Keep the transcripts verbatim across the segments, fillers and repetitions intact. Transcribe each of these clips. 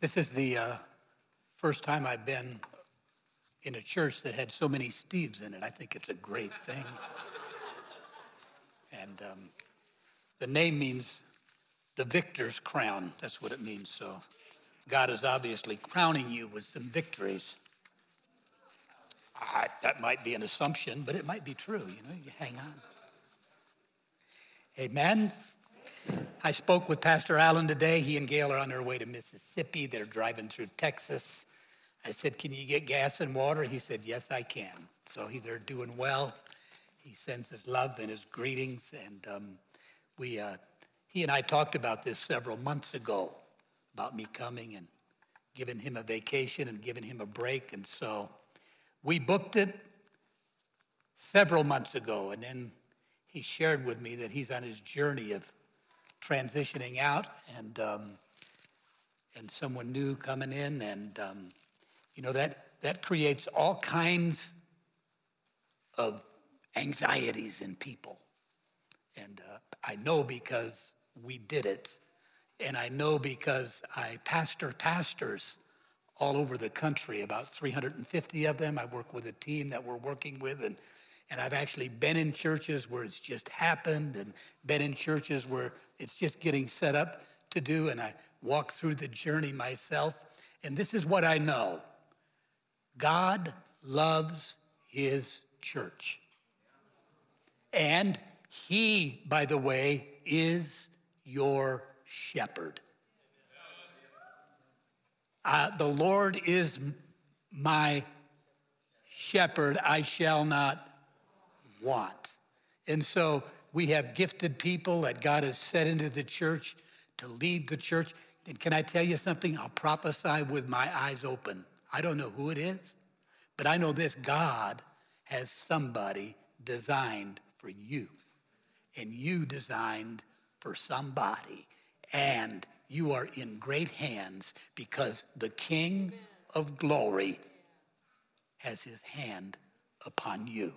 This is the uh, first time I've been in a church that had so many Steves in it. I think it's a great thing. And um, the name means the victor's crown. That's what it means. So God is obviously crowning you with some victories. I, that might be an assumption, but it might be true. You know, you hang on. Amen. I spoke with Pastor Allen today. He and Gail are on their way to Mississippi. They're driving through Texas. I said, can you get gas and water? He said, yes, I can. So they're doing well. He sends his love and his greetings. And um, we, uh, he and I talked about this several months ago, about me coming and giving him a vacation and giving him a break. And so we booked it several months ago. And then he shared with me that he's on his journey of transitioning out, and um, and someone new coming in, and um, you know that that creates all kinds of anxieties in people. And uh, I know because we did it, and I know because I pastor pastors all over the country, about three hundred fifty of them. I work with a team that we're working with, and. And I've actually been in churches where it's just happened, and been in churches where it's just getting set up to do, and I walk through the journey myself. And this is what I know. God loves his church. And he, by the way, is your shepherd. Uh, the Lord is my shepherd, I shall not want. And so we have gifted people that God has set into the church to lead the church. And can I tell you something? I'll prophesy with my eyes open. I don't know who it is, but I know this: God has somebody designed for you, and you designed for somebody, and you are in great hands because the King of Glory has his hand upon you.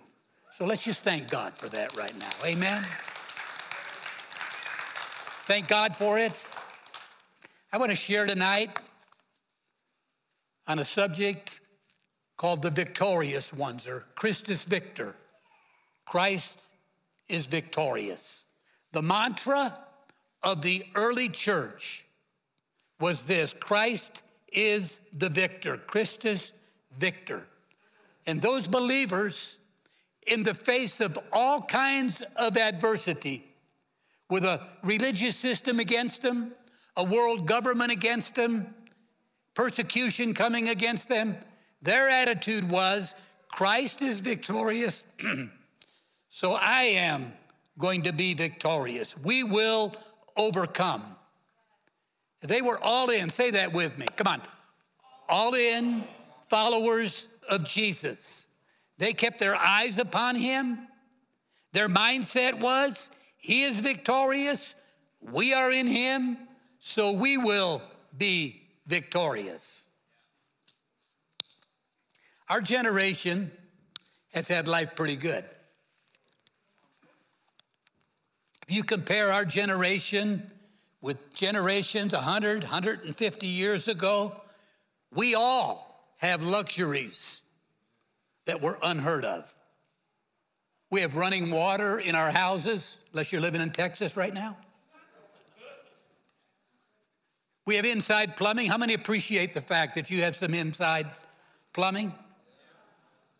So let's just thank God for that right now. Amen. Thank God for it. I want to share tonight on a subject called the victorious ones, or Christus Victor. Christ is victorious. The mantra of the early church was this: Christ is the victor, Christus Victor. And those believers, in the face of all kinds of adversity, with a religious system against them, a world government against them, persecution coming against them, their attitude was, Christ is victorious, so I am going to be victorious. We will overcome. They were all in. Say that with me. Come on. All in followers of Jesus. They kept their eyes upon him. Their mindset was, he is victorious. We are in him. So we will be victorious. Our generation has had life pretty good. If you compare our generation with generations one hundred, one hundred fifty years ago, we all have luxuries that were unheard of. We have running water in our houses, unless you're living in Texas right now. We have inside plumbing. How many appreciate the fact that you have some inside plumbing?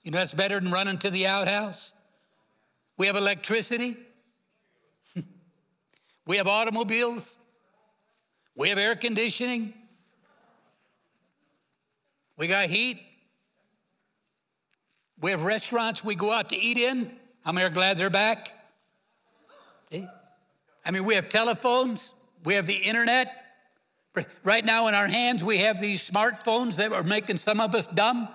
You know, that's better than running to the outhouse. We have electricity. We have automobiles. We have air conditioning. We got heat. We have restaurants we go out to eat in. How many are glad they're back? See? I mean, we have telephones. We have the internet. Right now in our hands, we have these smartphones that are making some of us dumb.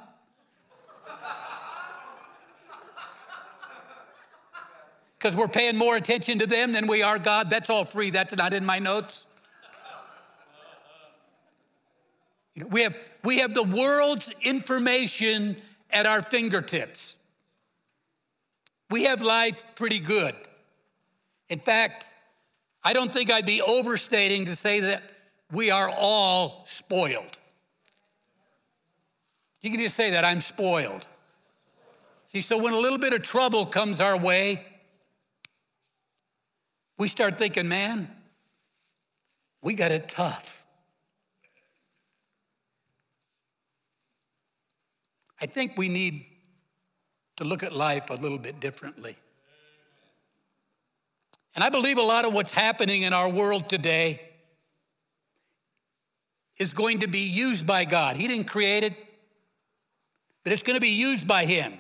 Because we're paying more attention to them than we are God. That's all free. That's not in my notes. You know, we have, we have the world's information at our fingertips. We have life pretty good. In fact, I don't think I'd be overstating to say that we are all spoiled. You can just say that, I'm spoiled. See, so when a little bit of trouble comes our way, we start thinking, man, we got it tough. I think we need to look at life a little bit differently. And I believe a lot of what's happening in our world today is going to be used by God. He didn't create it, but it's going to be used by him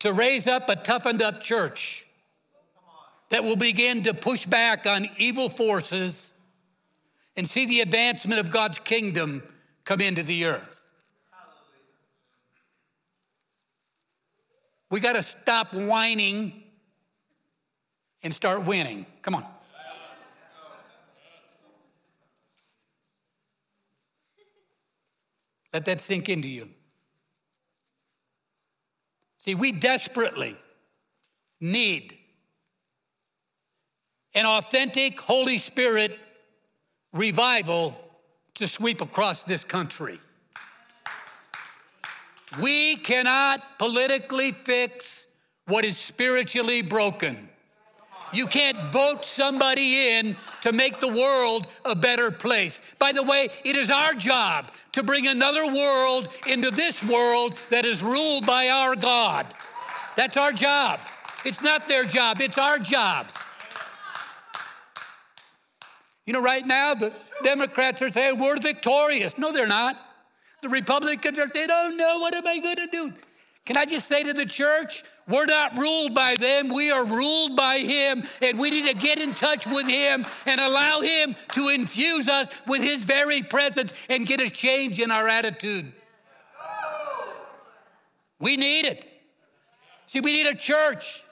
to raise up a toughened up church that will begin to push back on evil forces and see the advancement of God's kingdom come into the earth. We got to stop whining and start winning. Come on. Let that sink into you. See, we desperately need an authentic Holy Spirit revival to sweep across this country. We cannot politically fix what is spiritually broken. You can't vote somebody in to make the world a better place. By the way, it is our job to bring another world into this world that is ruled by our God. That's our job. It's not their job, it's our job. You know, right now, the Democrats are saying, we're victorious. No, they're not. The Republicans are saying, oh no, what am I gonna do? Can I just say to the church, we're not ruled by them, we are ruled by him, and we need to get in touch with him and allow him to infuse us with his very presence and get a change in our attitude. We need it. See, we need a church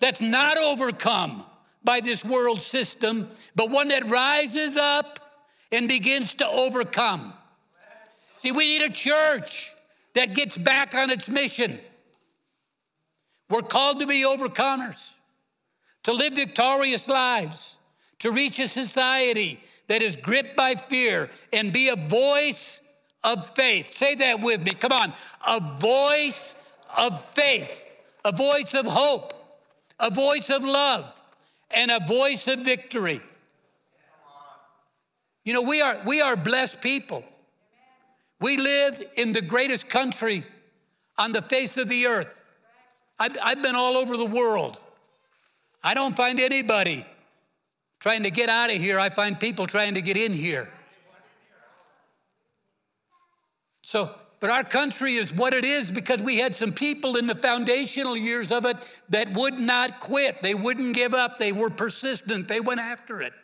that's not overcome by this world system, but one that rises up and begins to overcome. See, we need a church that gets back on its mission. We're called to be overcomers, to live victorious lives, to reach a society that is gripped by fear and be a voice of faith. Say that with me, come on. A voice of faith, a voice of hope, a voice of love, and a voice of victory. You know, we are, we are blessed people. We live in the greatest country on the face of the earth. I've, I've been all over the world. I don't find anybody trying to get out of here. I find people trying to get in here. So, but our country is what it is because we had some people in the foundational years of it that would not quit. They wouldn't give up. They were persistent. They went after it.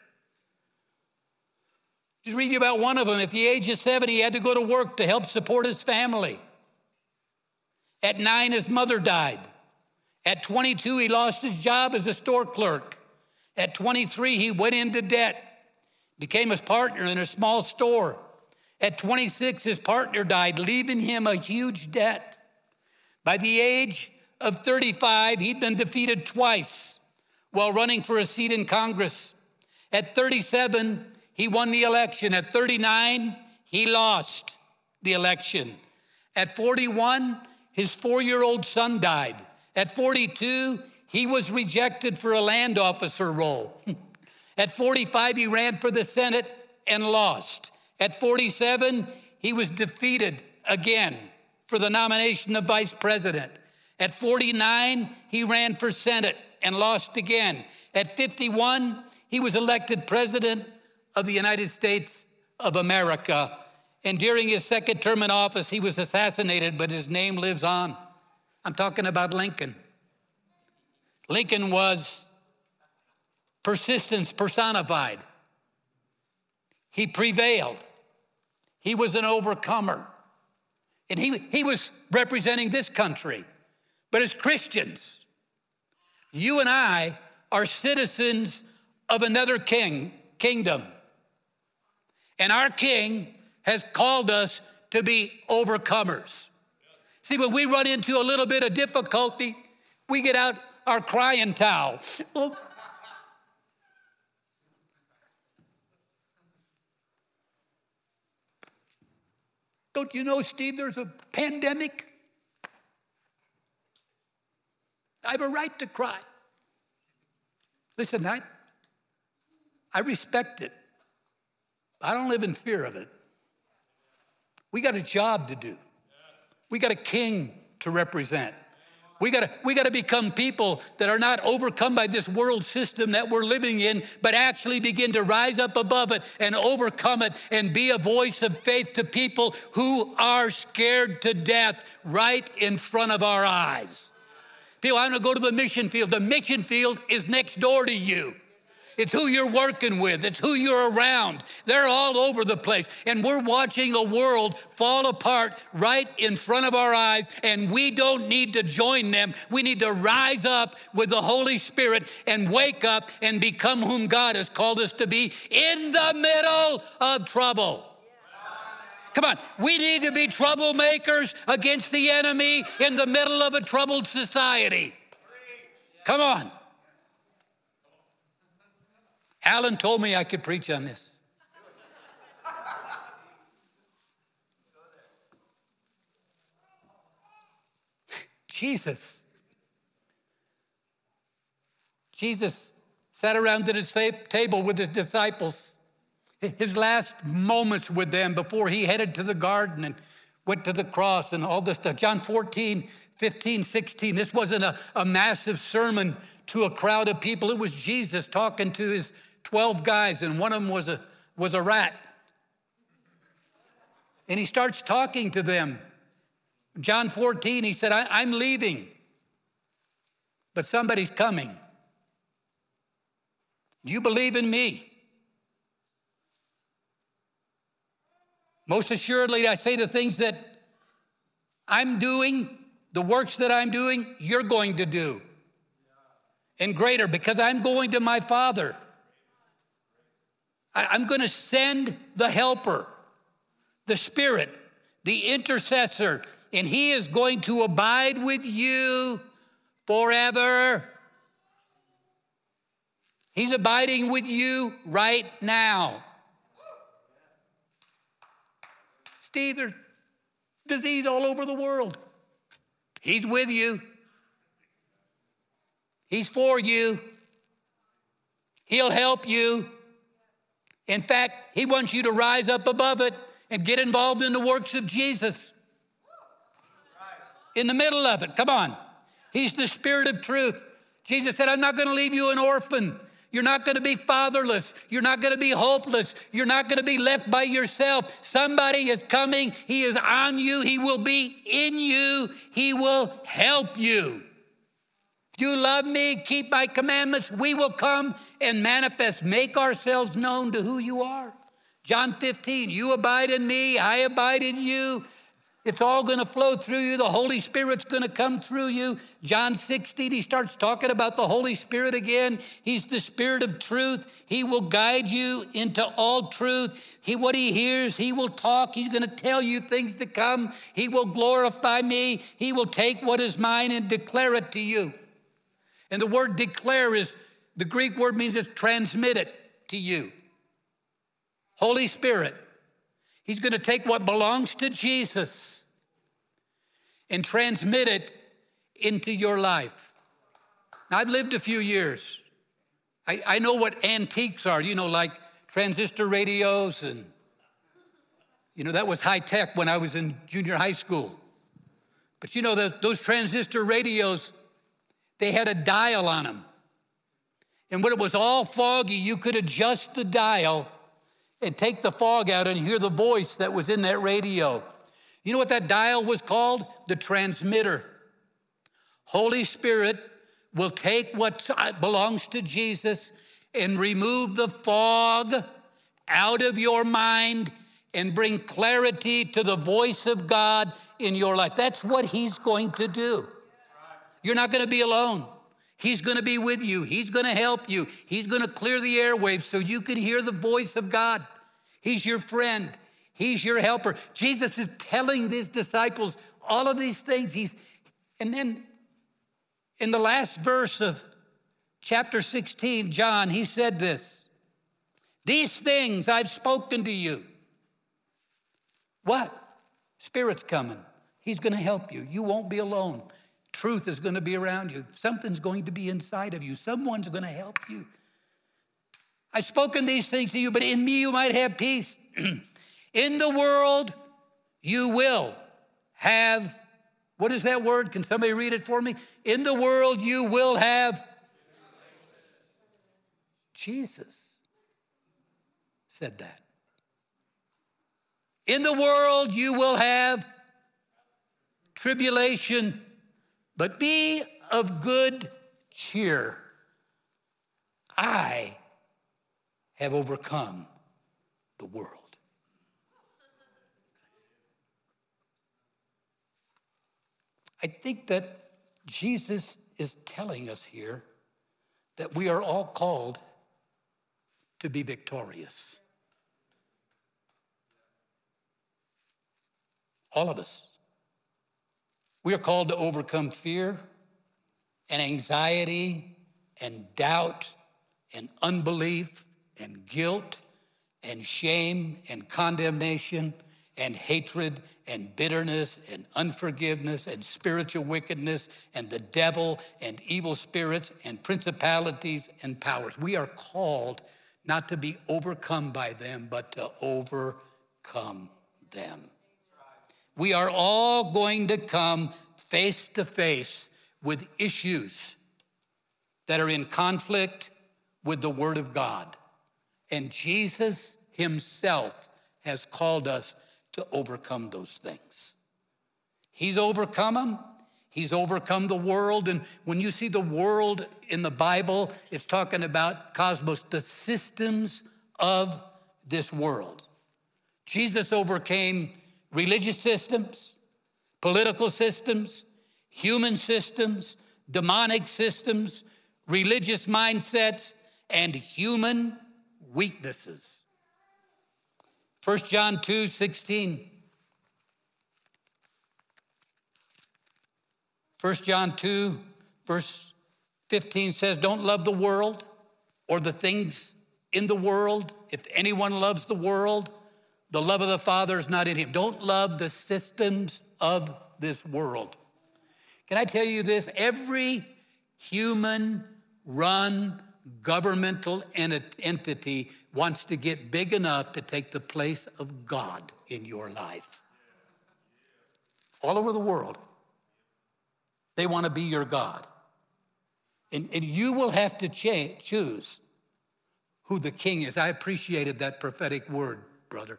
Just read you about one of them. At the age of seven, he had to go to work to help support his family. At nine, his mother died. At twenty-two, he lost his job as a store clerk. At twenty-three, he went into debt, became his partner in a small store. At twenty-six, his partner died, leaving him a huge debt. By the age of thirty-five, he'd been defeated twice while running for a seat in Congress. At thirty-seven, he won the election. At thirty-nine, he lost the election. At forty-one, his four-year-old son died. At forty-two, he was rejected for a land officer role. At forty-five, he ran for the Senate and lost. At forty-seven, he was defeated again for the nomination of vice president. At forty-nine, he ran for Senate and lost again. At fifty-one, he was elected president of the United States of America. And during his second term in office, he was assassinated, but his name lives on. I'm talking about Lincoln. Lincoln was persistence personified. He prevailed. He was an overcomer. And he, he was representing this country. But as Christians, you and I are citizens of another king, kingdom. And our king has called us to be overcomers. See, when we run into a little bit of difficulty, we get out our crying towel. Don't you know, Steve, there's a pandemic? I have a right to cry. Listen, I, I respect it. I don't live in fear of it. We got a job to do. We got a king to represent. We got to we got to become people that are not overcome by this world system that we're living in, but actually begin to rise up above it and overcome it and be a voice of faith to people who are scared to death right in front of our eyes. People, I'm going to go to the mission field. The mission field is next door to you. It's who you're working with. It's who you're around. They're all over the place. And we're watching a world fall apart right in front of our eyes, and we don't need to join them. We need to rise up with the Holy Spirit and wake up and become whom God has called us to be in the middle of trouble. Come on, we need to be troublemakers against the enemy in the middle of a troubled society. Come on. Allen told me I could preach on this. Jesus. Jesus sat around at his table with his disciples, his last moments with them before he headed to the garden and went to the cross and all this stuff. John fourteen, fifteen, sixteen, this wasn't a, a massive sermon to a crowd of people. It was Jesus talking to his twelve guys, and one of them was a, was a rat. And he starts talking to them. John fourteen, he said, I, I'm leaving, but somebody's coming. Do you believe in me? Most assuredly, I say the things that I'm doing, the works that I'm doing, you're going to do. And greater, because I'm going to my Father. I'm going to send the helper, the Spirit, the intercessor, and he is going to abide with you forever. He's abiding with you right now. Steve, there's disease all over the world. He's with you. He's for you. He'll help you. In fact, he wants you to rise up above it and get involved in the works of Jesus. In the middle of it, come on. He's the Spirit of truth. Jesus said, I'm not going to leave you an orphan. You're not going to be fatherless. You're not going to be hopeless. You're not going to be left by yourself. Somebody is coming. He is on you. He will be in you. He will help you. If you love me, keep my commandments. We will come and manifest, make ourselves known to who you are. John fifteen, you abide in me, I abide in you. It's all going to flow through you. The Holy Spirit's going to come through you. John sixteen, he starts talking about the Holy Spirit again. He's the Spirit of truth. He will guide you into all truth. He, what he hears, he will talk. He's going to tell you things to come. He will glorify me. He will take what is mine and declare it to you. And the word declare is, the Greek word means it's transmitted to you. Holy Spirit. He's going to take what belongs to Jesus and transmit it into your life. Now, I've lived a few years. I, I know what antiques are, you know, like transistor radios and, you know, that was high tech when I was in junior high school. But you know, the, those transistor radios, they had a dial on them. And when it was all foggy, you could adjust the dial and take the fog out and hear the voice that was in that radio. You know what that dial was called? The transmitter. Holy Spirit will take what belongs to Jesus and remove the fog out of your mind and bring clarity to the voice of God in your life. That's what he's going to do. You're not going to be alone. He's going to be with you. He's going to help you. He's going to clear the airwaves so you can hear the voice of God. He's your friend. He's your helper. Jesus is telling his disciples all of these things. He's, and then in the last verse of chapter sixteen, John, he said this, these things I've spoken to you. What? Spirit's coming. He's going to help you. You won't be alone. Truth is going to be around you. Something's going to be inside of you. Someone's going to help you. I've spoken these things to you, but in me you might have peace. In the world, you will have, what is that word? Can somebody read it for me? In the world, you will have Jesus said that. In the world, you will have tribulation, but be of good cheer. I have overcome the world. I think that Jesus is telling us here that we are all called to be victorious. All of us. We are called to overcome fear and anxiety and doubt and unbelief and guilt and shame and condemnation and hatred and bitterness and unforgiveness and spiritual wickedness and the devil and evil spirits and principalities and powers. We are called not to be overcome by them, but to overcome them. We are all going to come face to face with issues that are in conflict with the Word of God. And Jesus himself has called us to overcome those things. He's overcome them. He's overcome the world. And when you see the world in the Bible, it's talking about cosmos, the systems of this world. Jesus overcame religious systems, political systems, human systems, demonic systems, religious mindsets, and human weaknesses. First John two sixteen. First John two, verse fifteen says, don't love the world or the things in the world. If anyone loves the world, the love of the Father is not in him. Don't love the systems of this world. Can I tell you this? Every human-run governmental ent- entity wants to get big enough to take the place of God in your life. All over the world, they want to be your God. And, and you will have to cha- choose who the king is. I appreciated that prophetic word, brother.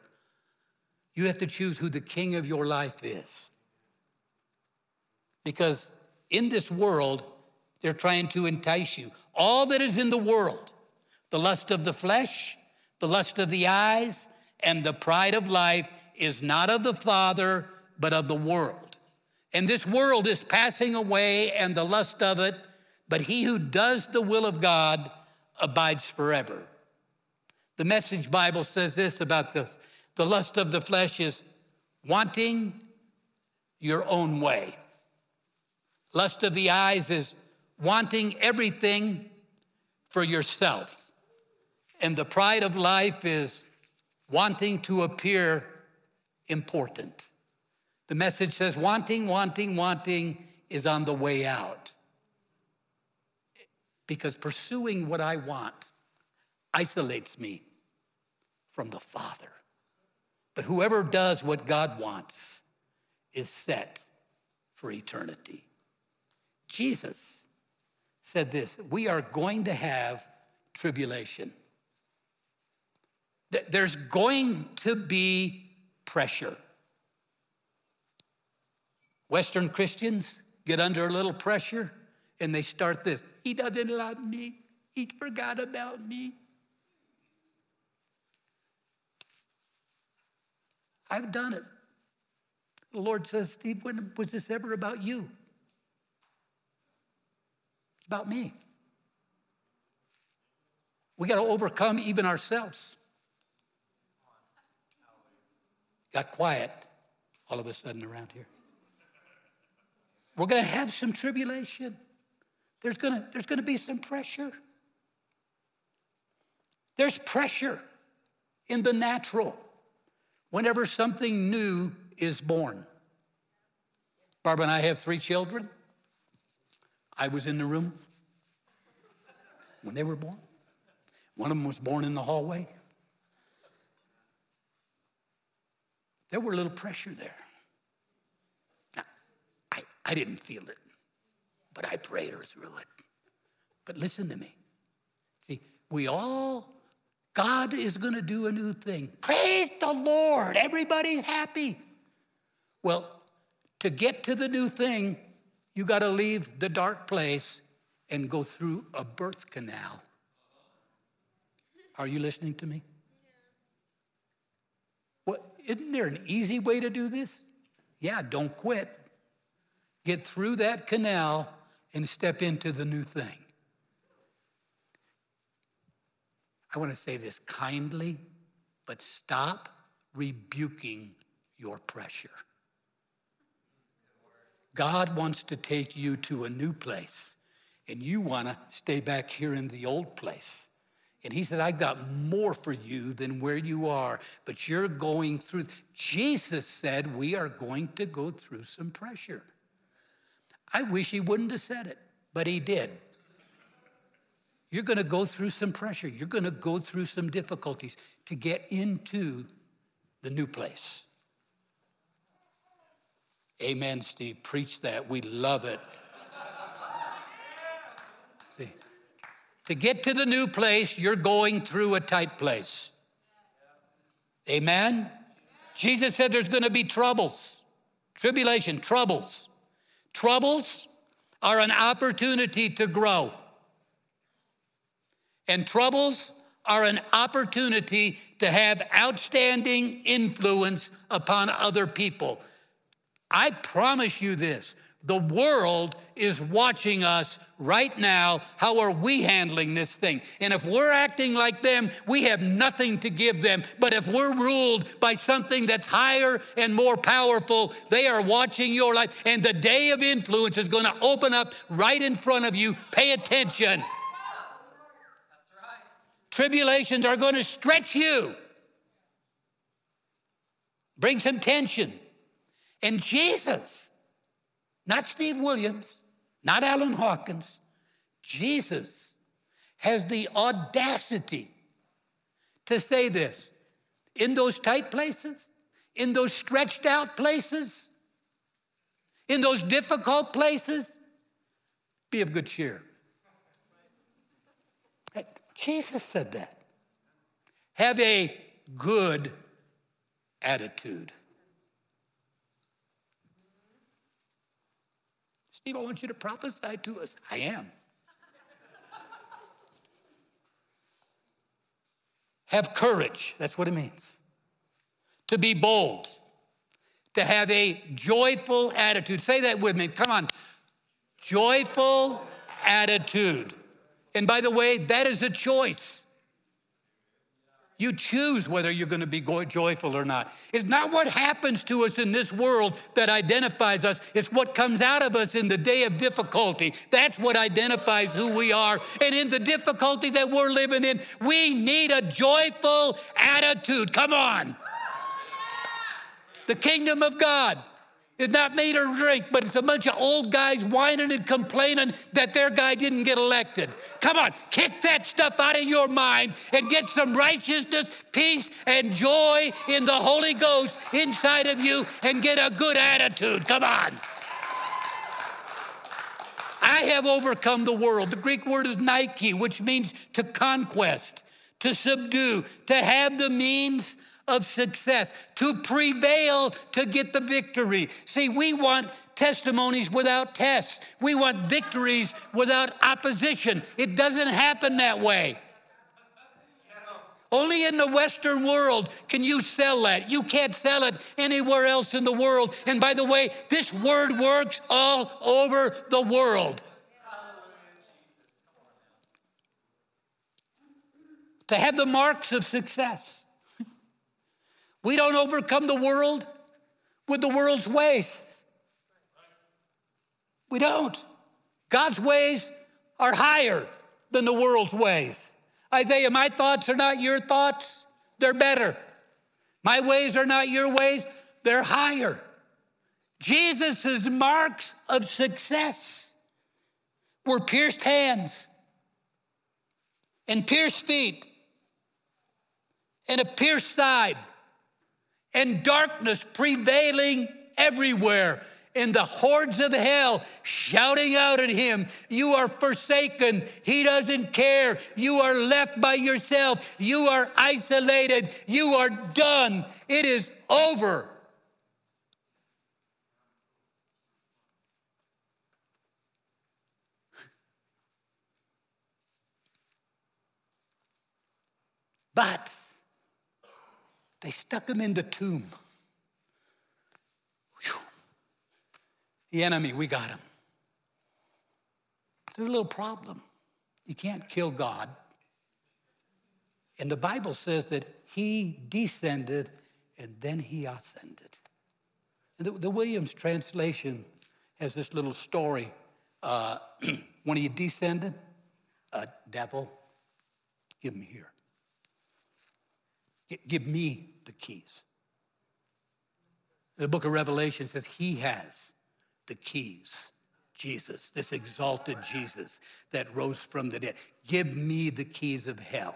You have to choose who the king of your life is. Because in this world, they're trying to entice you. All that is in the world, the lust of the flesh, the lust of the eyes, and the pride of life is not of the Father, but of the world. And this world is passing away and the lust of it, but he who does the will of God abides forever. The Message Bible says this about the, the lust of the flesh is wanting your own way. Lust of the eyes is wanting everything for yourself. And the pride of life is wanting to appear important. The Message says wanting, wanting, wanting is on the way out. Because pursuing what I want isolates me from the Father. But whoever does what God wants is set for eternity. Jesus said this, we are going to have tribulation. There's going to be pressure. Western Christians get under a little pressure and they start this. He doesn't love me. He forgot about me. I've done it. The Lord says, Steve, when was this ever about you? It's about me. We got to overcome even ourselves. Got quiet all of a sudden around here. We're going to have some tribulation. There's going to, there's going to be some pressure. There's pressure in the natural. Whenever something new is born. Barbara and I have three children. I was in the room when they were born. One of them was born in the hallway. There were a little pressure there. Now, I, I didn't feel it, but I prayed her through it. But listen to me. See, we all, God is going to do a new thing. Praise the Lord. Everybody's happy. Well, to get to the new thing, you got to leave the dark place and go through a birth canal. Are you listening to me? What, isn't there an easy way to do this? Yeah, don't quit. Get through that canal and step into the new thing. I want to say this kindly, but stop rebuking your pressure. God wants to take you to a new place, and you want to stay back here in the old place. And he said, I got more for you than where you are, but you're going through. Jesus said we are going to go through some pressure. I wish he wouldn't have said it, but he did. You're going to go through some pressure. You're going to go through some difficulties to get into the new place. Amen, Steve. Preach that. We love it. See, to get to the new place, you're going through a tight place. Amen? Amen. Jesus said there's going to be troubles, tribulation, troubles. Troubles are an opportunity to grow. And troubles are an opportunity to have outstanding influence upon other people. I promise you this, the world is watching us right now. How are we handling this thing? And if we're acting like them, we have nothing to give them. But if we're ruled by something that's higher and more powerful, they are watching your life. And the day of influence is going to open up right in front of you. Pay attention. That's right. Tribulations are going to stretch you. Bring some tension. And Jesus, not Steve Williams, not Alan Hawkins, Jesus has the audacity to say this. In those tight places, in those stretched out places, in those difficult places, be of good cheer. Jesus said that. Have a good attitude. Steve, I want you to prophesy to us. I am. Have courage. That's what it means. To be bold. To have a joyful attitude. Say that with me. Come on. Joyful attitude. And by the way, that is a choice. You choose whether you're going to be joyful or not. It's not what happens to us in this world that identifies us. It's what comes out of us in the day of difficulty. That's what identifies who we are. And in the difficulty that we're living in, we need a joyful attitude. Come on. The kingdom of God is not meat or drink, but it's a bunch of old guys whining and complaining that their guy didn't get elected. Come on, kick that stuff out of your mind and get some righteousness, peace, and joy in the Holy Ghost inside of you and get a good attitude. Come on. I have overcome the world. The Greek word is Nike, which means to conquest, to subdue, to have the means of success, to prevail, to get the victory. See, we want testimonies without tests. We want victories without opposition. It doesn't happen that way. Only in the Western world can you sell that. You can't sell it anywhere else in the world. And by the way, this word works all over the world. To have the marks of success. We don't overcome the world with the world's ways. We don't. God's ways are higher than the world's ways. Isaiah, my thoughts are not your thoughts. They're better. My ways are not your ways. they're higher. Jesus' marks of success were pierced hands and pierced feet and a pierced side and darkness prevailing everywhere and the hordes of hell shouting out at him, you are forsaken, he doesn't care, you are left by yourself, you are isolated, you are done, it is over. But they stuck him in the tomb. Whew. The enemy, we got him. There's a little problem. You can't kill God. And the Bible says that he descended and then he ascended. The, the Williams translation has this little story. Uh, when he descended, a devil, give him here. Give me the keys. The book of Revelation says he has the keys. Jesus, this exalted Jesus that rose from the dead. Give me the keys of hell.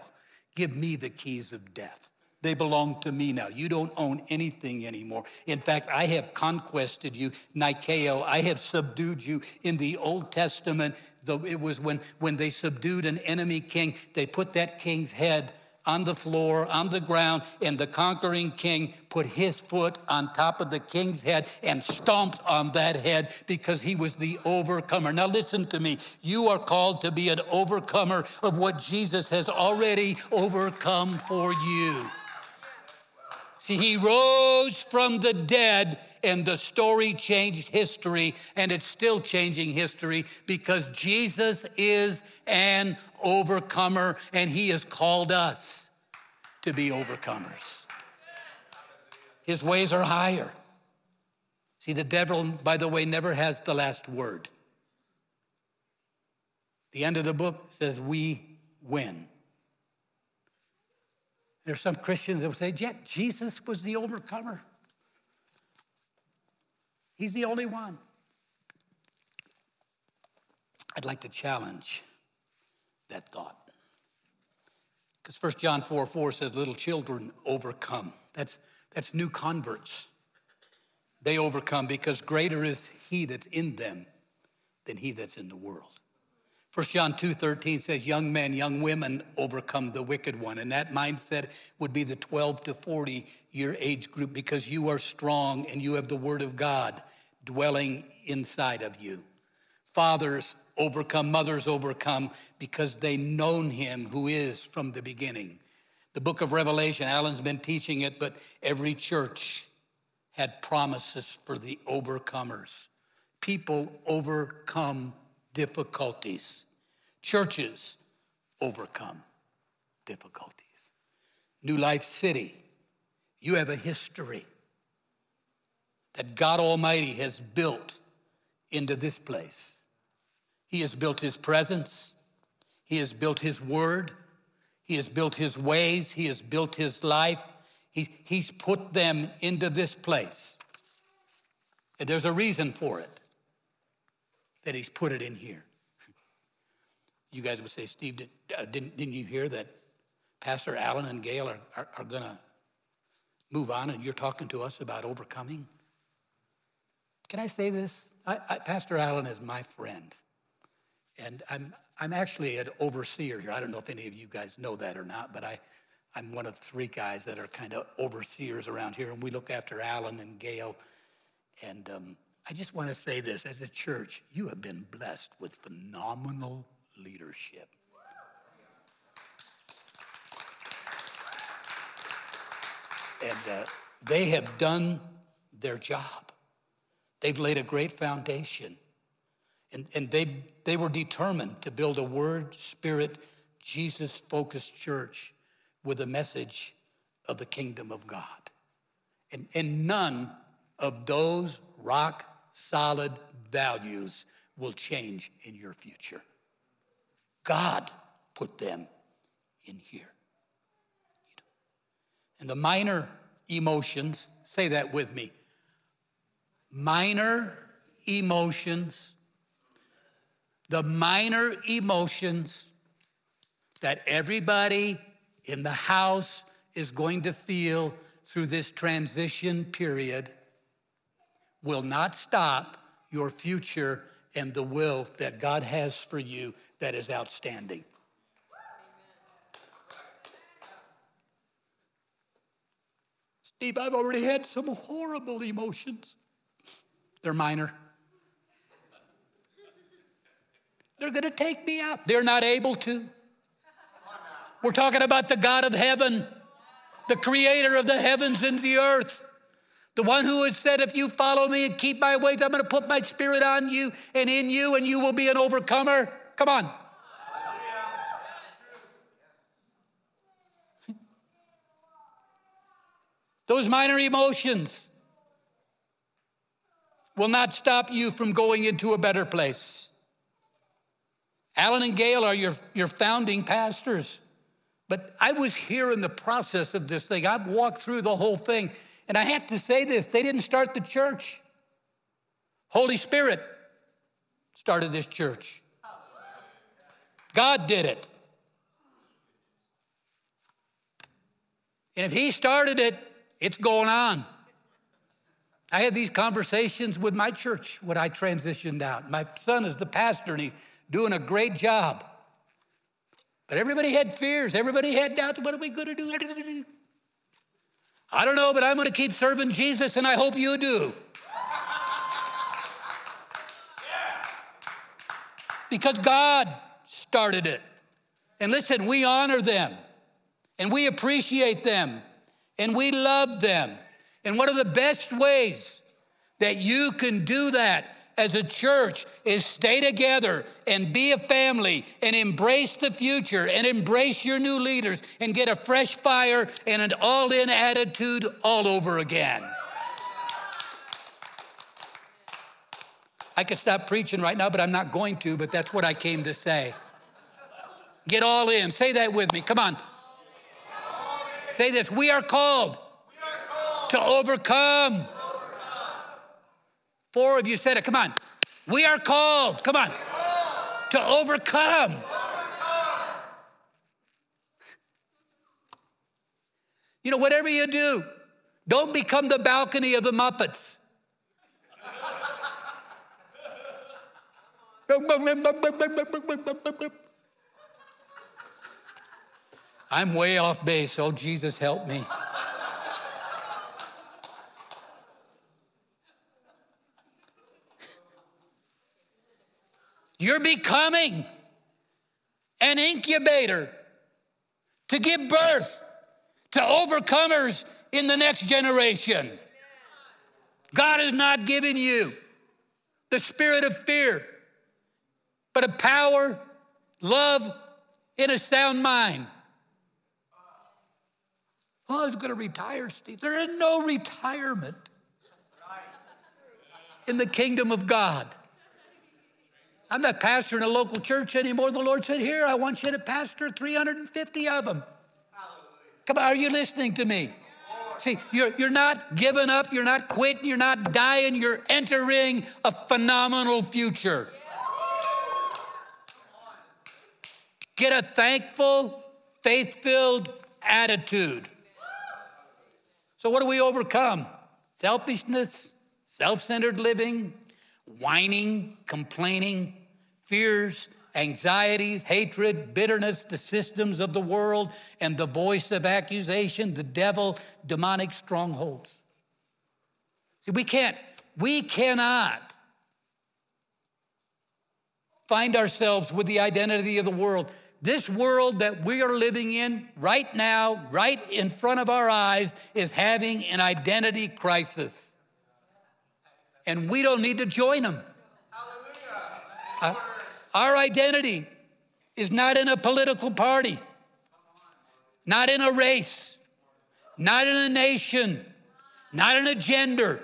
Give me the keys of death. They belong to me now. You don't own anything anymore. In fact, I have conquested you, Nikeo. I have subdued you. In the Old Testament, it was when, when they subdued an enemy king, they put that king's head on the floor, on the ground, and the conquering king put his foot on top of the king's head and stomped on that head because he was the overcomer. Now listen to me. You are called to be an overcomer of what Jesus has already overcome for you. See, he rose from the dead, and the story changed history, and it's still changing history because Jesus is an overcomer, and he has called us to be overcomers. His ways are higher. See, the devil, by the way, never has the last word. The end of the book says, we win. There's some Christians that will say, yeah, Jesus was the overcomer. He's the only one. I'd like to challenge that thought. Because First John four four says, little children overcome. That's, that's new converts. They overcome because greater is he that's in them than he that's in the world. First John two thirteen says, young men, young women overcome the wicked one. And that mindset would be the twelve to forty year age group because you are strong and you have the word of God dwelling inside of you. Fathers overcome, mothers overcome because they known him who is from the beginning. The book of Revelation, Allen's been teaching it, but every church had promises for the overcomers. People overcome difficulties. Churches overcome difficulties. New Life City, you have a history that God Almighty has built into this place. He has built his presence. He has built his word. He has built his ways. He has built his life. He, he's put them into this place. And there's a reason for it. That he's put it in here. You guys would say, Steve, did, uh, didn't, didn't you hear that Pastor Allen and Gail are, are, are gonna move on and you're talking to us about overcoming? Can I say this? I, I, Pastor Allen is my friend. And I'm, I'm actually an overseer here. I don't know if any of you guys know that or not, but I, I'm one of three guys that are kind of overseers around here, and we look after Allen and Gail and, um, I just want to say this, as a church, you have been blessed with phenomenal leadership. And uh, they have done their job. They've laid a great foundation. And, and they, they were determined to build a word, spirit, Jesus-focused church with a message of the kingdom of God. And, and none of those rock solid values will change in your future. God put them in here. And the minor emotions. Say that with me. Minor emotions. The minor emotions that everybody in the house is going to feel through this transition period will not stop your future and the will that God has for you that is outstanding. Steve, I've already had some horrible emotions. They're minor. They're going to take me out. They're not able to. We're talking about the God of heaven, the creator of the heavens and the earth, the one who has said, if you follow me and keep my ways, I'm going to put my spirit on you and in you, and you will be an overcomer. Come on. Those minor emotions will not stop you from going into a better place. Allen and Gail are your, your founding pastors. But I was here in the process of this thing. I've walked through the whole thing. And I have to say this, they didn't start the church. Holy Spirit started this church. God did it. And if he started it, it's going on. I had these conversations with my church when I transitioned out. My son is the pastor, and he's doing a great job. But everybody had fears. Everybody had doubts. What are we going to do? I don't know, but I'm going to keep serving Jesus, and I hope you do. Yeah. Because God started it. And listen, we honor them, and we appreciate them, and we love them. And one of the best ways that you can do that as a church is stay together and be a family and embrace the future and embrace your new leaders and get a fresh fire and an all-in attitude all over again. I could stop preaching right now, but I'm not going to, but that's what I came to say. Get all in. Say that with me. Come on. Say this. We are called to overcome. Four of you said it. Come on. We are called. Come on. To overcome. overcome. You know, whatever you do, don't become the balcony of the Muppets. I'm way off base. Oh, Jesus, help me. You're becoming an incubator to give birth to overcomers in the next generation. God has not given you the spirit of fear, but of power, love, and a sound mind. Oh, I was going to retire, Steve. There is no retirement in the kingdom of God. I'm not pastoring a local church anymore. The Lord said, here, I want you to pastor three hundred fifty of them. Come on, are you listening to me? See, you're, you're not giving up. You're not quitting. You're not dying. You're entering a phenomenal future. Get a thankful, faith-filled attitude. So what do we overcome? Selfishness, self-centered living, whining, complaining, fears, anxieties, hatred, bitterness, the systems of the world, and the voice of accusation, the devil, demonic strongholds. See, we can't, we cannot find ourselves with the identity of the world. This world that we are living in right now, right in front of our eyes, is having an identity crisis. And we don't need to join them. Hallelujah. Our, our identity is not in a political party, not in a race, not in a nation, not in a gender.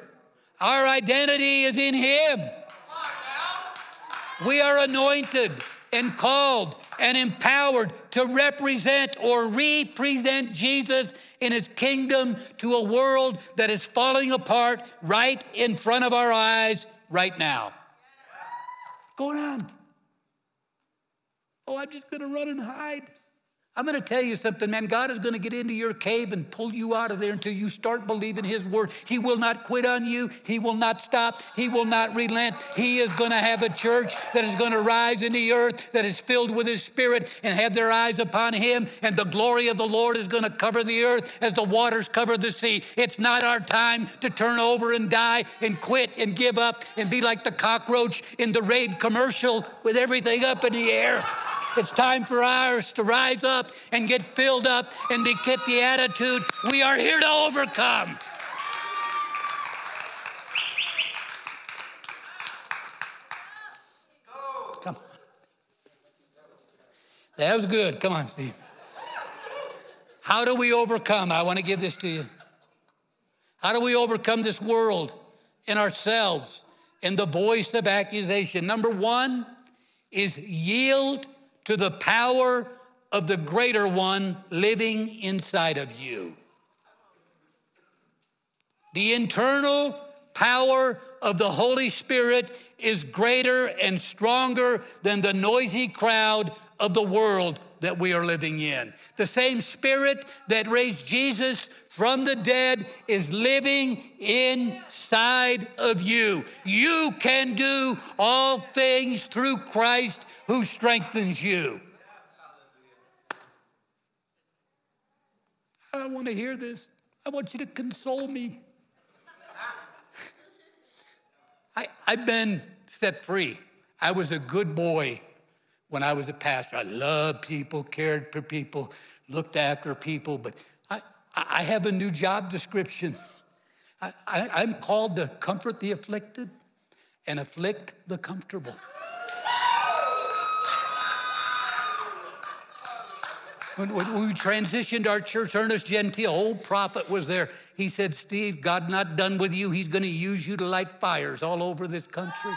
Our identity is in him. We are anointed and called and empowered to represent or represent Jesus in his kingdom to a world that is falling apart right in front of our eyes right now. What's going on? Oh, I'm just going to run and hide. I'm going to tell you something, man. God is going to get into your cave and pull you out of there until you start believing his word. He will not quit on you. He will not stop. He will not relent. He is going to have a church that is going to rise in the earth, that is filled with his spirit and have their eyes upon him. And the glory of the Lord is going to cover the earth as the waters cover the sea. It's not our time to turn over and die and quit and give up and be like the cockroach in the Raid commercial with everything up in the air. It's time for ours to rise up and get filled up and to get the attitude, we are here to overcome. Come on. That was good. Come on, Steve. How do we overcome? I want to give this to you. How do we overcome this world and ourselves and the voice of accusation? Number one is yield to the power of the greater one living inside of you. The internal power of the Holy Spirit is greater and stronger than the noisy crowd of the world that we are living in. The same Spirit that raised Jesus from the dead is living inside of you. You can do all things through Christ who strengthens you. I want to hear this. I want you to console me. I, I've been set free. I was a good boy when I was a pastor. I loved people, cared for people, looked after people, but I, I have a new job description. I, I, I'm called to comfort the afflicted and afflict the comfortable. When, when we transitioned our church, Ernest Gentile, old prophet, was there. He said, Steve, God's not done with you. He's going to use you to light fires all over this country.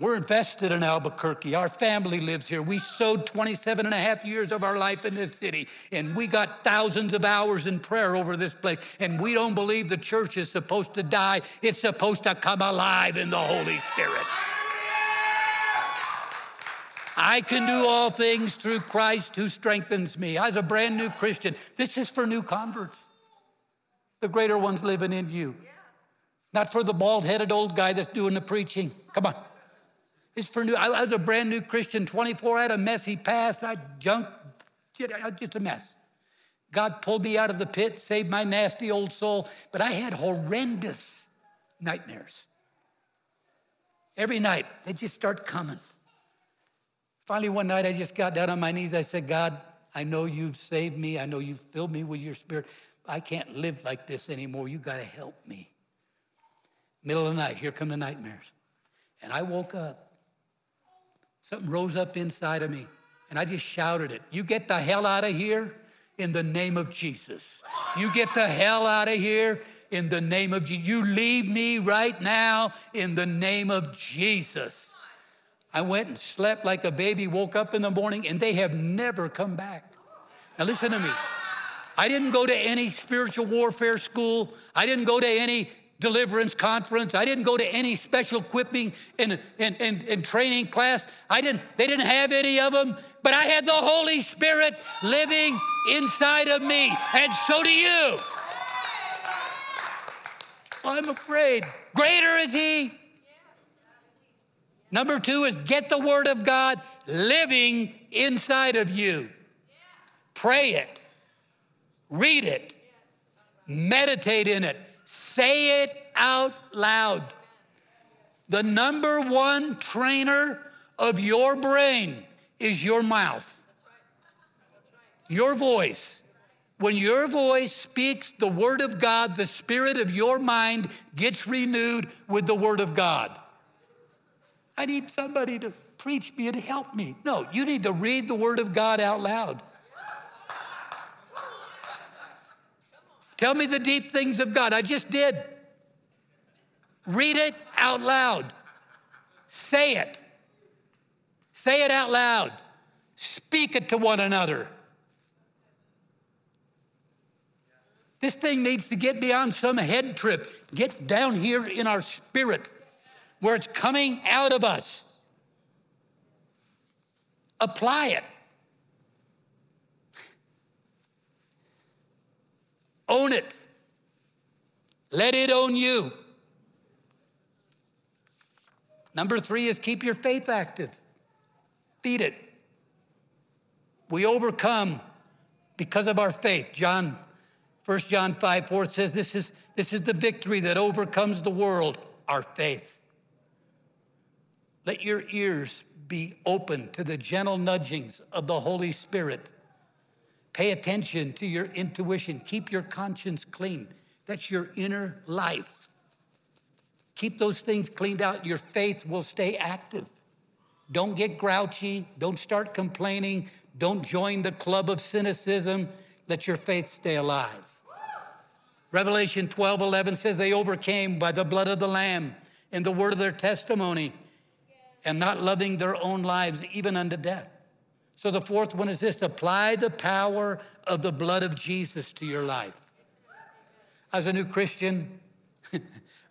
We're invested in Albuquerque. Our family lives here. We sowed twenty-seven and a half years of our life in this city, and we got thousands of hours in prayer over this place, and we don't believe the church is supposed to die. It's supposed to come alive in the Holy Spirit. I can do all things through Christ who strengthens me. I was a brand new Christian. This is for new converts. The greater one's living in you. Not for the bald-headed old guy that's doing the preaching. Come on. It's for new. I was a brand new Christian, twenty-four, I had a messy past. I junk, I was just a mess. God pulled me out of the pit, saved my nasty old soul, but I had horrendous nightmares. Every night, they just start coming. Finally, one night, I just got down on my knees. I said, God, I know you've saved me. I know you've filled me with your spirit. I can't live like this anymore. You gotta help me. Middle of the night, here come the nightmares. And I woke up. Something rose up inside of me, and I just shouted it. You get the hell out of here in the name of Jesus. You get the hell out of here in the name of Jesus. You leave me right now in the name of Jesus. I went and slept like a baby, woke up in the morning, and they have never come back. Now listen to me. I didn't go to any spiritual warfare school. I didn't go to any deliverance conference. I didn't go to any special equipping and, and, and, and training class. I didn't, they didn't have any of them, but I had the Holy Spirit living inside of me, and so do you. I'm afraid. Greater is he. Number two is get the word of God living inside of you. Pray it, read it, meditate in it. Say it out loud. The number one trainer of your brain is your mouth, your voice. When your voice speaks the word of God, the spirit of your mind gets renewed with the word of God. I need somebody to preach me and help me. No, you need to read the word of God out loud. Tell me the deep things of God. I just did. Read it out loud. Say it. Say it out loud. Speak it to one another. This thing needs to get beyond some head trip. Get down here in our spirit where it's coming out of us. Apply it. Own it. Let it own you. Number three is keep your faith active. Feed it. We overcome because of our faith. John, First John five four says this is, this is the victory that overcomes the world, our faith. Let your ears be open to the gentle nudgings of the Holy Spirit. Pay attention to your intuition. Keep your conscience clean. That's your inner life. Keep those things cleaned out. Your faith will stay active. Don't get grouchy. Don't start complaining. Don't join the club of cynicism. Let your faith stay alive. Revelation twelve eleven says they overcame by the blood of the Lamb and the word of their testimony and not loving their own lives even unto death. So the fourth one is this: apply the power of the blood of Jesus to your life. As a new Christian,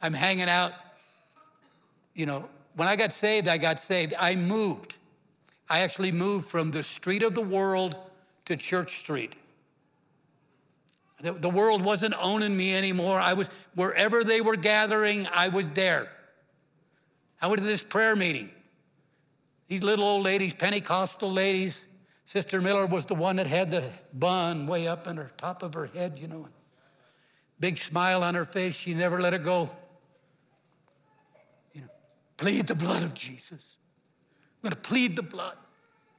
I'm hanging out. You know, when I got saved, I got saved. I moved. I actually moved from the street of the world to Church Street. The, the world wasn't owning me anymore. I was, wherever they were gathering, I was there. I went to this prayer meeting. These little old ladies, Pentecostal ladies. Sister Miller was the one that had the bun way up on her top of her head, you know. Big smile on her face. She never let it go. You know, plead the blood of Jesus. I'm going to plead the blood.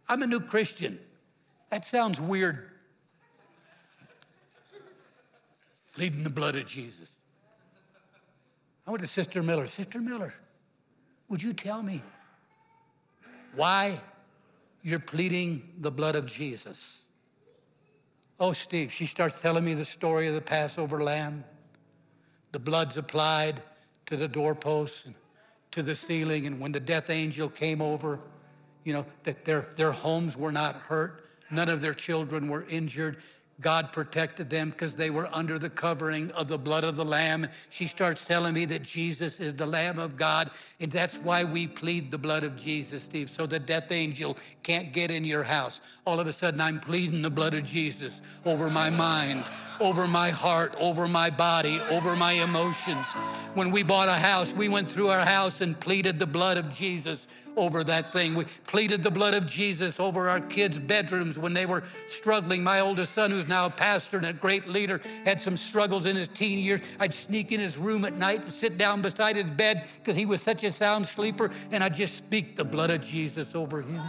I'm a new Christian. That sounds weird. Pleading the blood of Jesus. I went to Sister Miller. Sister Miller, would you tell me why you're pleading the blood of Jesus? Oh, Steve, she starts telling me the story of the Passover lamb. The blood's applied to the doorposts and to the ceiling. And when the death angel came over, you know, that their, their homes were not hurt. None of their children were injured. God protected them because they were under the covering of the blood of the Lamb. She starts telling me that Jesus is the Lamb of God, and that's why we plead the blood of Jesus, Steve, so the death angel can't get in your house. All of a sudden, I'm pleading the blood of Jesus over my mind, over my heart, over my body, over my emotions. When we bought a house, we went through our house and pleaded the blood of Jesus over that thing. We pleaded the blood of Jesus over our kids' bedrooms when they were struggling. My oldest son, who's now a pastor and a great leader, had some struggles in his teen years. I'd sneak in his room at night and sit down beside his bed because he was such a sound sleeper, and I'd just speak the blood of Jesus over him.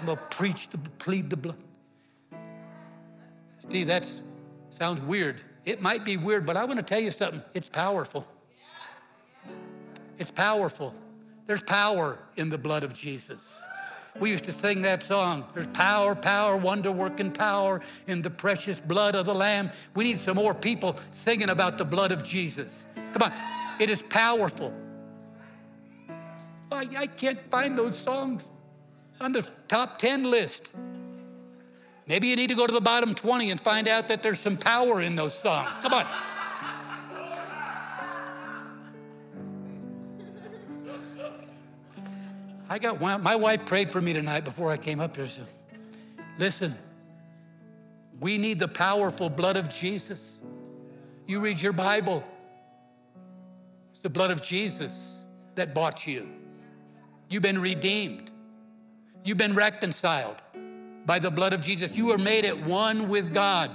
I'm gonna preach, the, plead the blood. Steve, that sounds weird. It might be weird, but I wanna tell you something. It's powerful. It's powerful. There's power in the blood of Jesus. We used to sing that song. There's power, power, wonder-working power in the precious blood of the Lamb. We need some more people singing about the blood of Jesus. Come on, it is powerful. I, I can't find those songs on the top ten list. Maybe you need to go to the bottom twenty and find out that there's some power in those songs. Come on. I got one, my wife prayed for me tonight before I came up here. So, listen, we need the powerful blood of Jesus. You read your Bible. It's the blood of Jesus that bought you. You've been redeemed. You've been reconciled by the blood of Jesus. You were made at one with God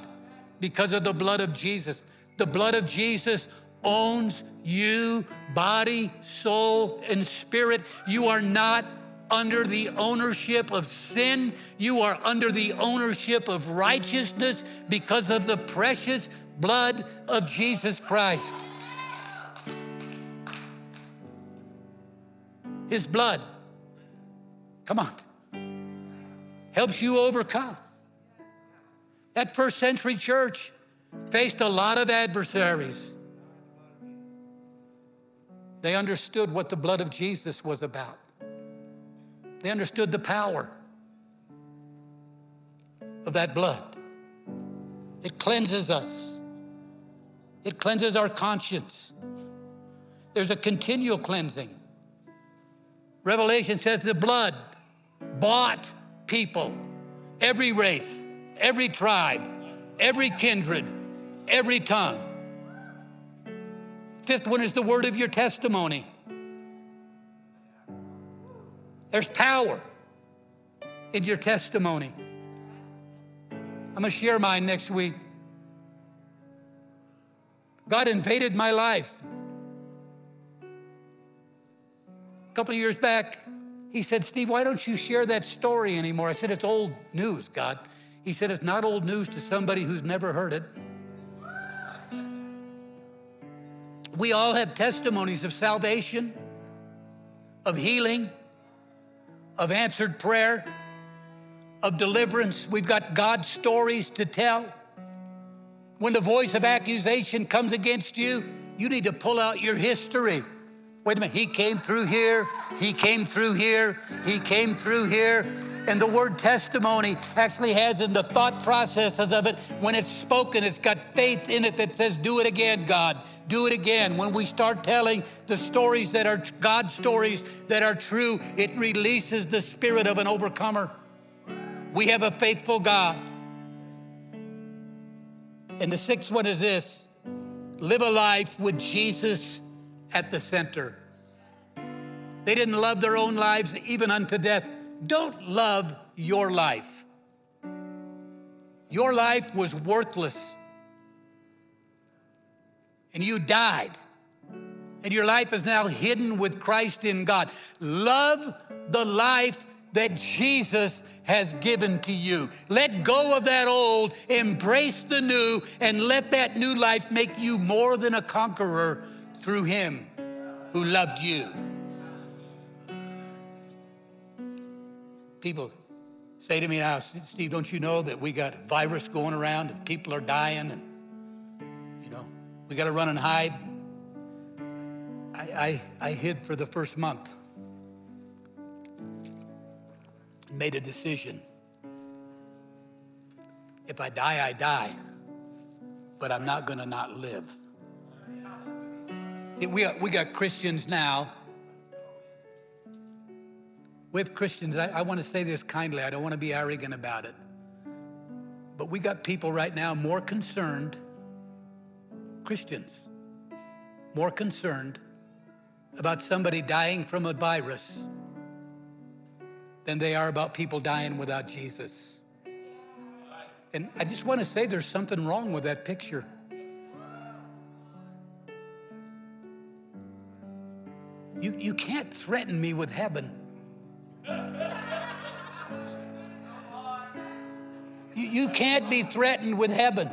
because of the blood of Jesus. The blood of Jesus owns you, body, soul, and spirit. You are not under the ownership of sin. You are under the ownership of righteousness because of the precious blood of Jesus Christ. His blood, come on, helps you overcome. That first century church faced a lot of adversaries. They understood what the blood of Jesus was about. They understood the power of that blood. It cleanses us. It cleanses our conscience. There's a continual cleansing. Revelation says the blood bought people, every race, every tribe, every kindred, every tongue. Fifth one is the word of your testimony. There's power in your testimony. I'm gonna share mine next week. God invaded my life. A couple of years back, he said, "Steve, why don't you share that story anymore?" I said, "It's old news, God." He said, "It's not old news to somebody who's never heard it." We all have testimonies of salvation, of healing, of answered prayer, of deliverance. We've got God's stories to tell. When the voice of accusation comes against you, you need to pull out your history. Wait a minute, he came through here, he came through here, he came through here. And the word testimony actually has in the thought processes of it, when it's spoken, it's got faith in it that says, do it again, God, do it again. When we start telling the stories that are God's stories that are true, it releases the spirit of an overcomer. We have a faithful God. And the sixth one is this: live a life with Jesus at the center. They didn't love their own lives even unto death. Don't love your life. Your life was worthless. And you died. And your life is now hidden with Christ in God. Love the life that Jesus has given to you. Let go of that old, embrace the new, and let that new life make you more than a conqueror through him who loved you. People say to me now, "Steve, don't you know that we got a virus going around and people are dying and, you know, we got to run and hide?" I, I, I hid for the first month and made a decision. If I die, I die, but I'm not going to not live. We got, we got Christians now. With Christians, I, I want to say this kindly. I don't want to be arrogant about it. But we got people right now more concerned, Christians, more concerned about somebody dying from a virus than they are about people dying without Jesus. And I just want to say there's something wrong with that picture. You, you can't threaten me with heaven. You, you can't be threatened with heaven.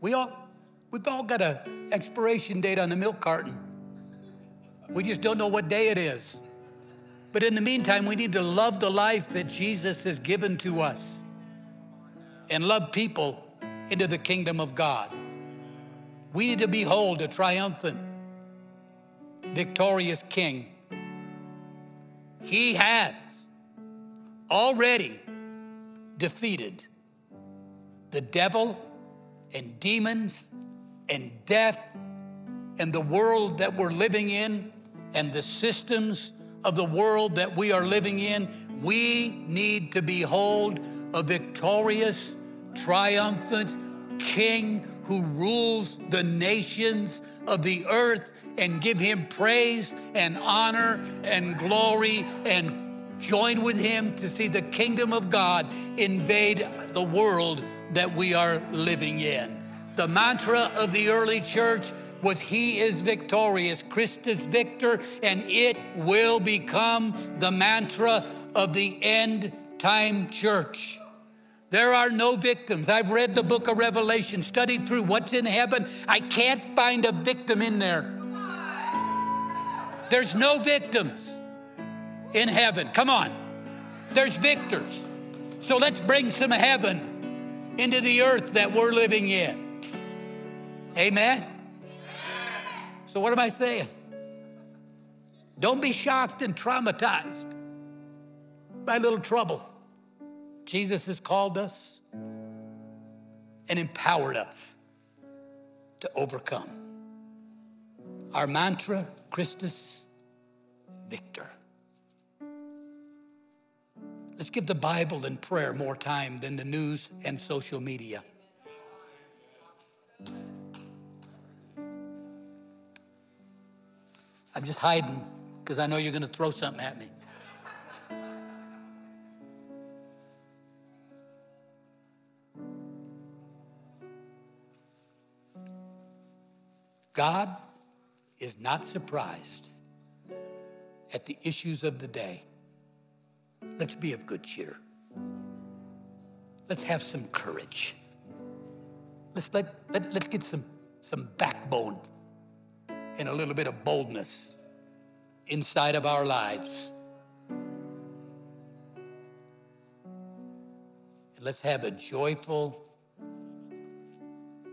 We all, we've all got an expiration date on the milk carton. We just don't know what day it is. But in the meantime, we need to love the life that Jesus has given to us and love people into the kingdom of God. We need to behold a triumphant, victorious King. He has already defeated the devil and demons and death and the world that we're living in and the systems of the world that we are living in. We need to behold a victorious, triumphant King who rules the nations of the earth, and give him praise and honor and glory, and join with him to see the kingdom of God invade the world that we are living in. The mantra of the early church was, "He is victorious, Christus Victor," and it will become the mantra of the end time church. There are no victims. I've read the book of Revelation, studied through what's in heaven. I can't find a victim in there. There's no victims in heaven. Come on. There's victors. So let's bring some heaven into the earth that we're living in. Amen? So what am I saying? Don't be shocked and traumatized by little trouble. Jesus has called us and empowered us to overcome. Our mantra, Christus Victor. Let's give the Bible and prayer more time than the news and social media. I'm just hiding because I know you're going to throw something at me. God is not surprised at the issues of the day. Let's be of good cheer. Let's have some courage. Let's, let, let, let's get some, some backbone and a little bit of boldness inside of our lives. And let's have a joyful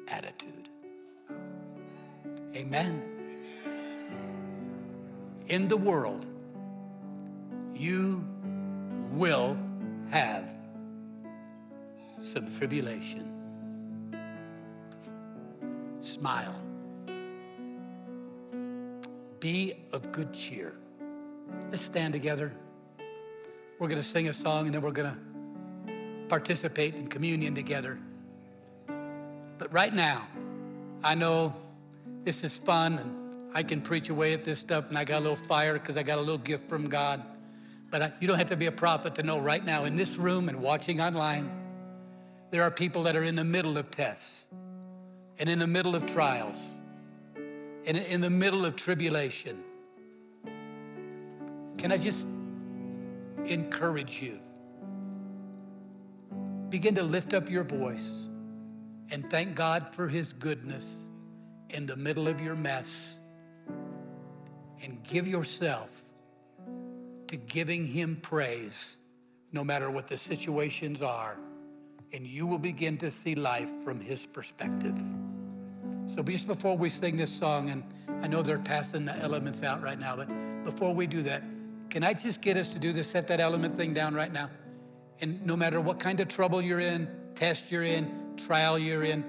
attitude. Amen. In the world, you will have some tribulation. Smile. Be of good cheer. Let's stand together. We're going to sing a song and then we're going to participate in communion together. But right now, I know this is fun and I can preach away at this stuff and I got a little fire because I got a little gift from God. But I, you don't have to be a prophet to know right now in this room and watching online, there are people that are in the middle of tests and in the middle of trials and in the middle of tribulation. Can I just encourage you? Begin to lift up your voice and thank God for his goodness in the middle of your mess and give yourself to giving him praise no matter what the situations are, and you will begin to see life from his perspective. So just before we sing this song, and I know they're passing the elements out right now, but before we do that, can I just get us to do this, set that element thing down right now? And no matter what kind of trouble you're in, test you're in, trial you're in,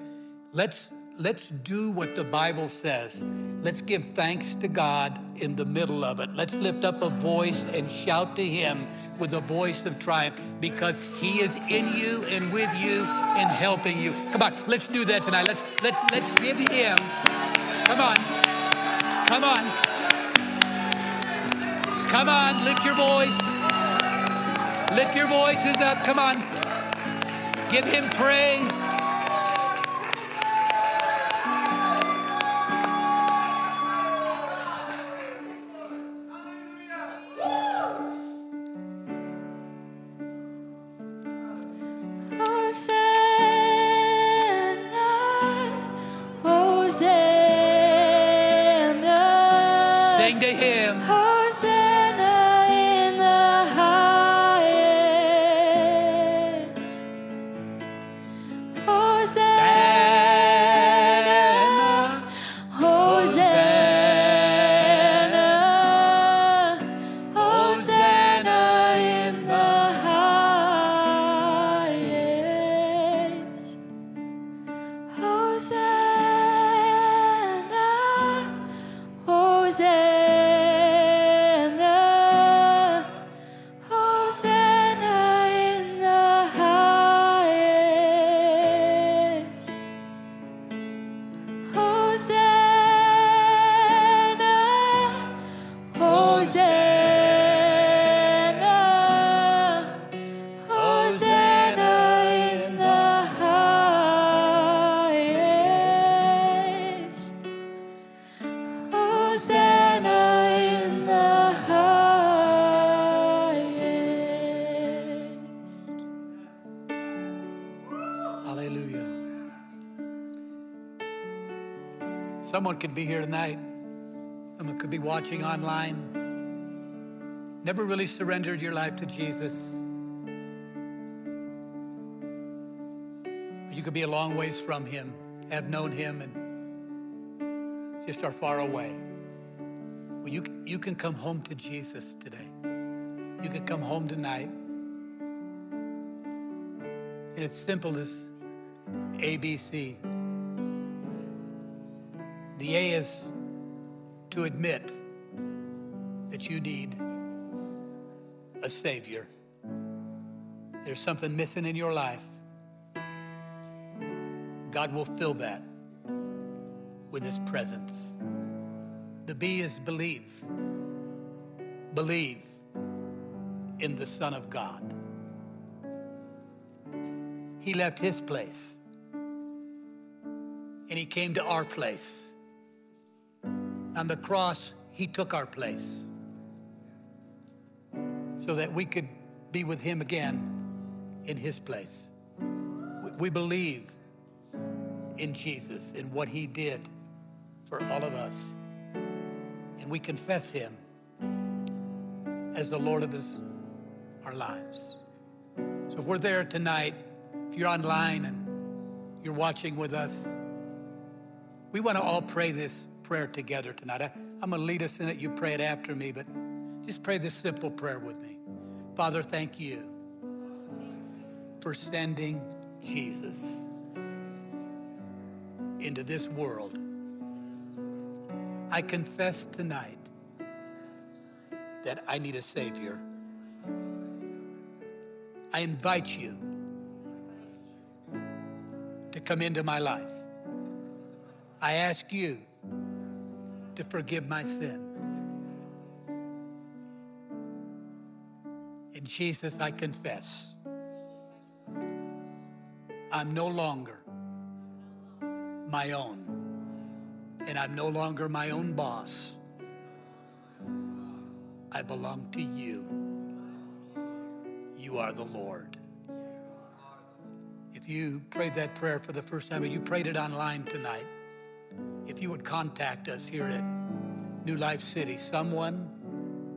let's Let's do what the Bible says. Let's give thanks to God in the middle of it. Let's lift up a voice and shout to him with a voice of triumph because he is in you and with you and helping you. Come on, let's do that tonight. Let's let let's give him. Come on. Come on. Come on, lift your voice. Lift your voices up. Come on. Give him praise. Someone could be here tonight. Someone could be watching online. Never really surrendered your life to Jesus. You could be a long ways from him, have known him, and just are far away. Well, you, you can come home to Jesus today. You can come home tonight. And it's simple as A B C. The A is to admit that you need a Savior. There's something missing in your life. God will fill that with his presence. The B is believe. Believe in the Son of God. He left his place and he came to our place. On the cross, he took our place so that we could be with him again in his place. We believe in Jesus and what he did for all of us. And we confess him as the Lord of this, our lives. So if we're there tonight, if you're online and you're watching with us, we want to all pray this prayer together tonight. I, I'm going to lead us in it. You pray it after me, but just pray this simple prayer with me. Father, thank you for sending Jesus into this world. I confess tonight that I need a Savior. I invite you to come into my life. I ask you to forgive my sin. In Jesus, I confess I'm no longer my own, and I'm no longer my own boss. I belong to you. You are the Lord. If you prayed that prayer for the first time, or you prayed it online tonight, if you would contact us here at New Life City, someone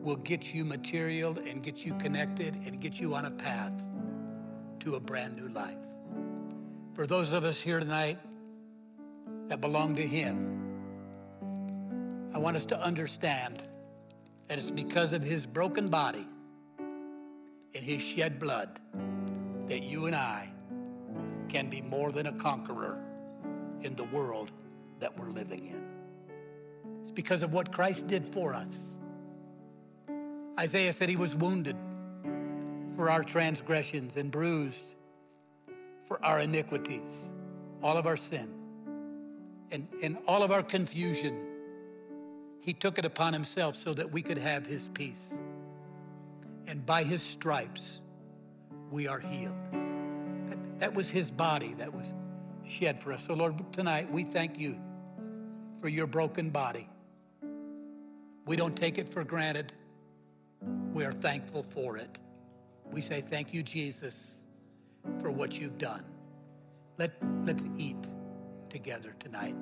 will get you material and get you connected and get you on a path to a brand new life. For those of us here tonight that belong to him, I want us to understand that it's because of his broken body and his shed blood that you and I can be more than a conqueror in the world that we're living in. It's because of what Christ did for us. Isaiah said he was wounded for our transgressions and bruised for our iniquities, all of our sin. And in all of our confusion, he took it upon himself so that we could have his peace. And by his stripes, we are healed. That, that was his body that was shed for us. So Lord, tonight we thank you for your broken body. We don't take it for granted. We are thankful for it. We say thank you, Jesus, for what you've done. Let, let's eat together tonight.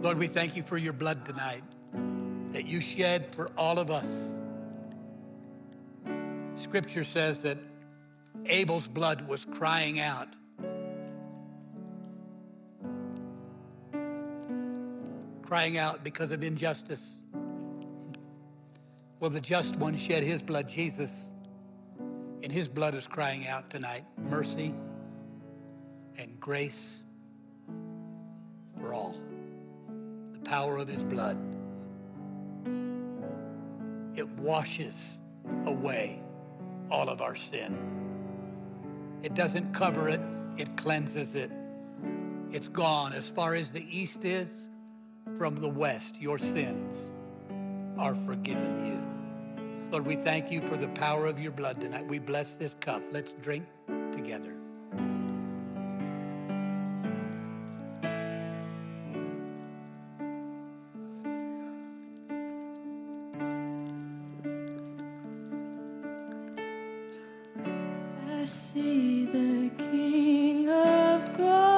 Lord, we thank you for your blood tonight that you shed for all of us. Scripture says that Abel's blood was crying out. Crying out because of injustice. Well, the just one shed his blood, Jesus, and his blood is crying out tonight, mercy and grace for all. The power of his blood. It washes away all of our sin. It doesn't cover it, it cleanses it. It's gone as far as the east is from the west. Your sins are forgiven you. Lord, we thank you for the power of your blood tonight. We bless this cup. Let's drink together. I see the King of Glory.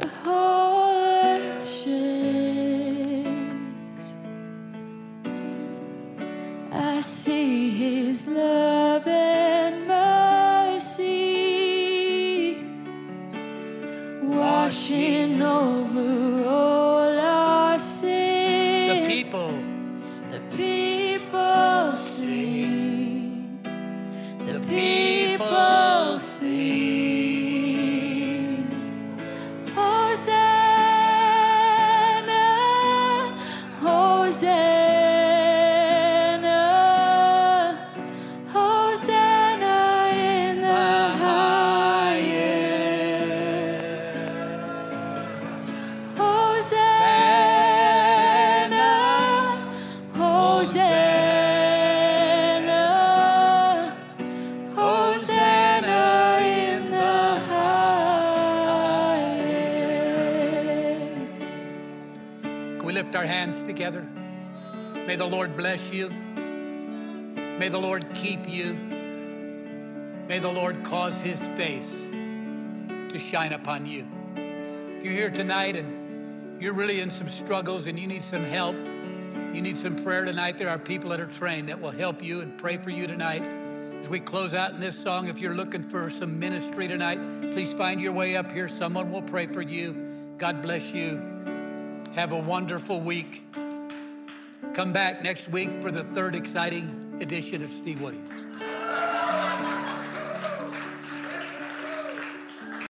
the whole earth shakes. I see his love and mercy washing over all our sins. The people, the people sing, the people sing. Together. May the Lord bless you. May the Lord keep you. May the Lord cause his face to shine upon you. If you're here tonight and you're really in some struggles and you need some help, you need some prayer tonight, there are people that are trained that will help you and pray for you tonight. As we close out in this song, if you're looking for some ministry tonight, please find your way up here. Someone will pray for you. God bless you. Have a wonderful week. Come back next week for the third exciting edition of Steve Williams.